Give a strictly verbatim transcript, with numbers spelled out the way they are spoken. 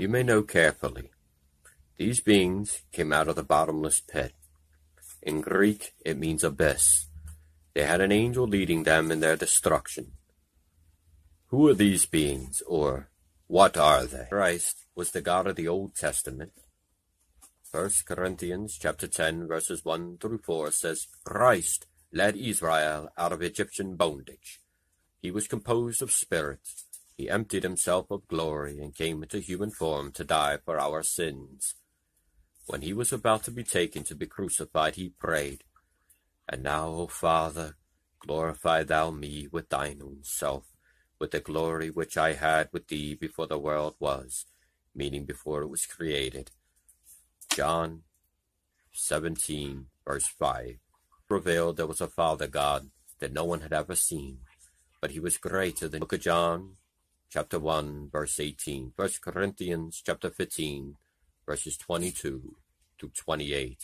You may know carefully. These beings came out of the bottomless pit. In Greek, it means abyss. They had an angel leading them in their destruction. Who are these beings, or what are they? Christ was the God of the Old Testament. First Corinthians chapter ten, verses one through four says, Christ led Israel out of Egyptian bondage. He was composed of spirits. He emptied himself of glory and came into human form to die for our sins. When he was about to be taken to be crucified, he prayed, And now, O Father, glorify thou me with thine own self, with the glory which I had with thee before the world was, meaning before it was created. John seventeen, verse five. Revealed there was a Father God that no one had ever seen, but he was greater than. Book of John chapter one, verse eighteen. First Corinthians chapter fifteen, verses twenty-two to twenty-eight.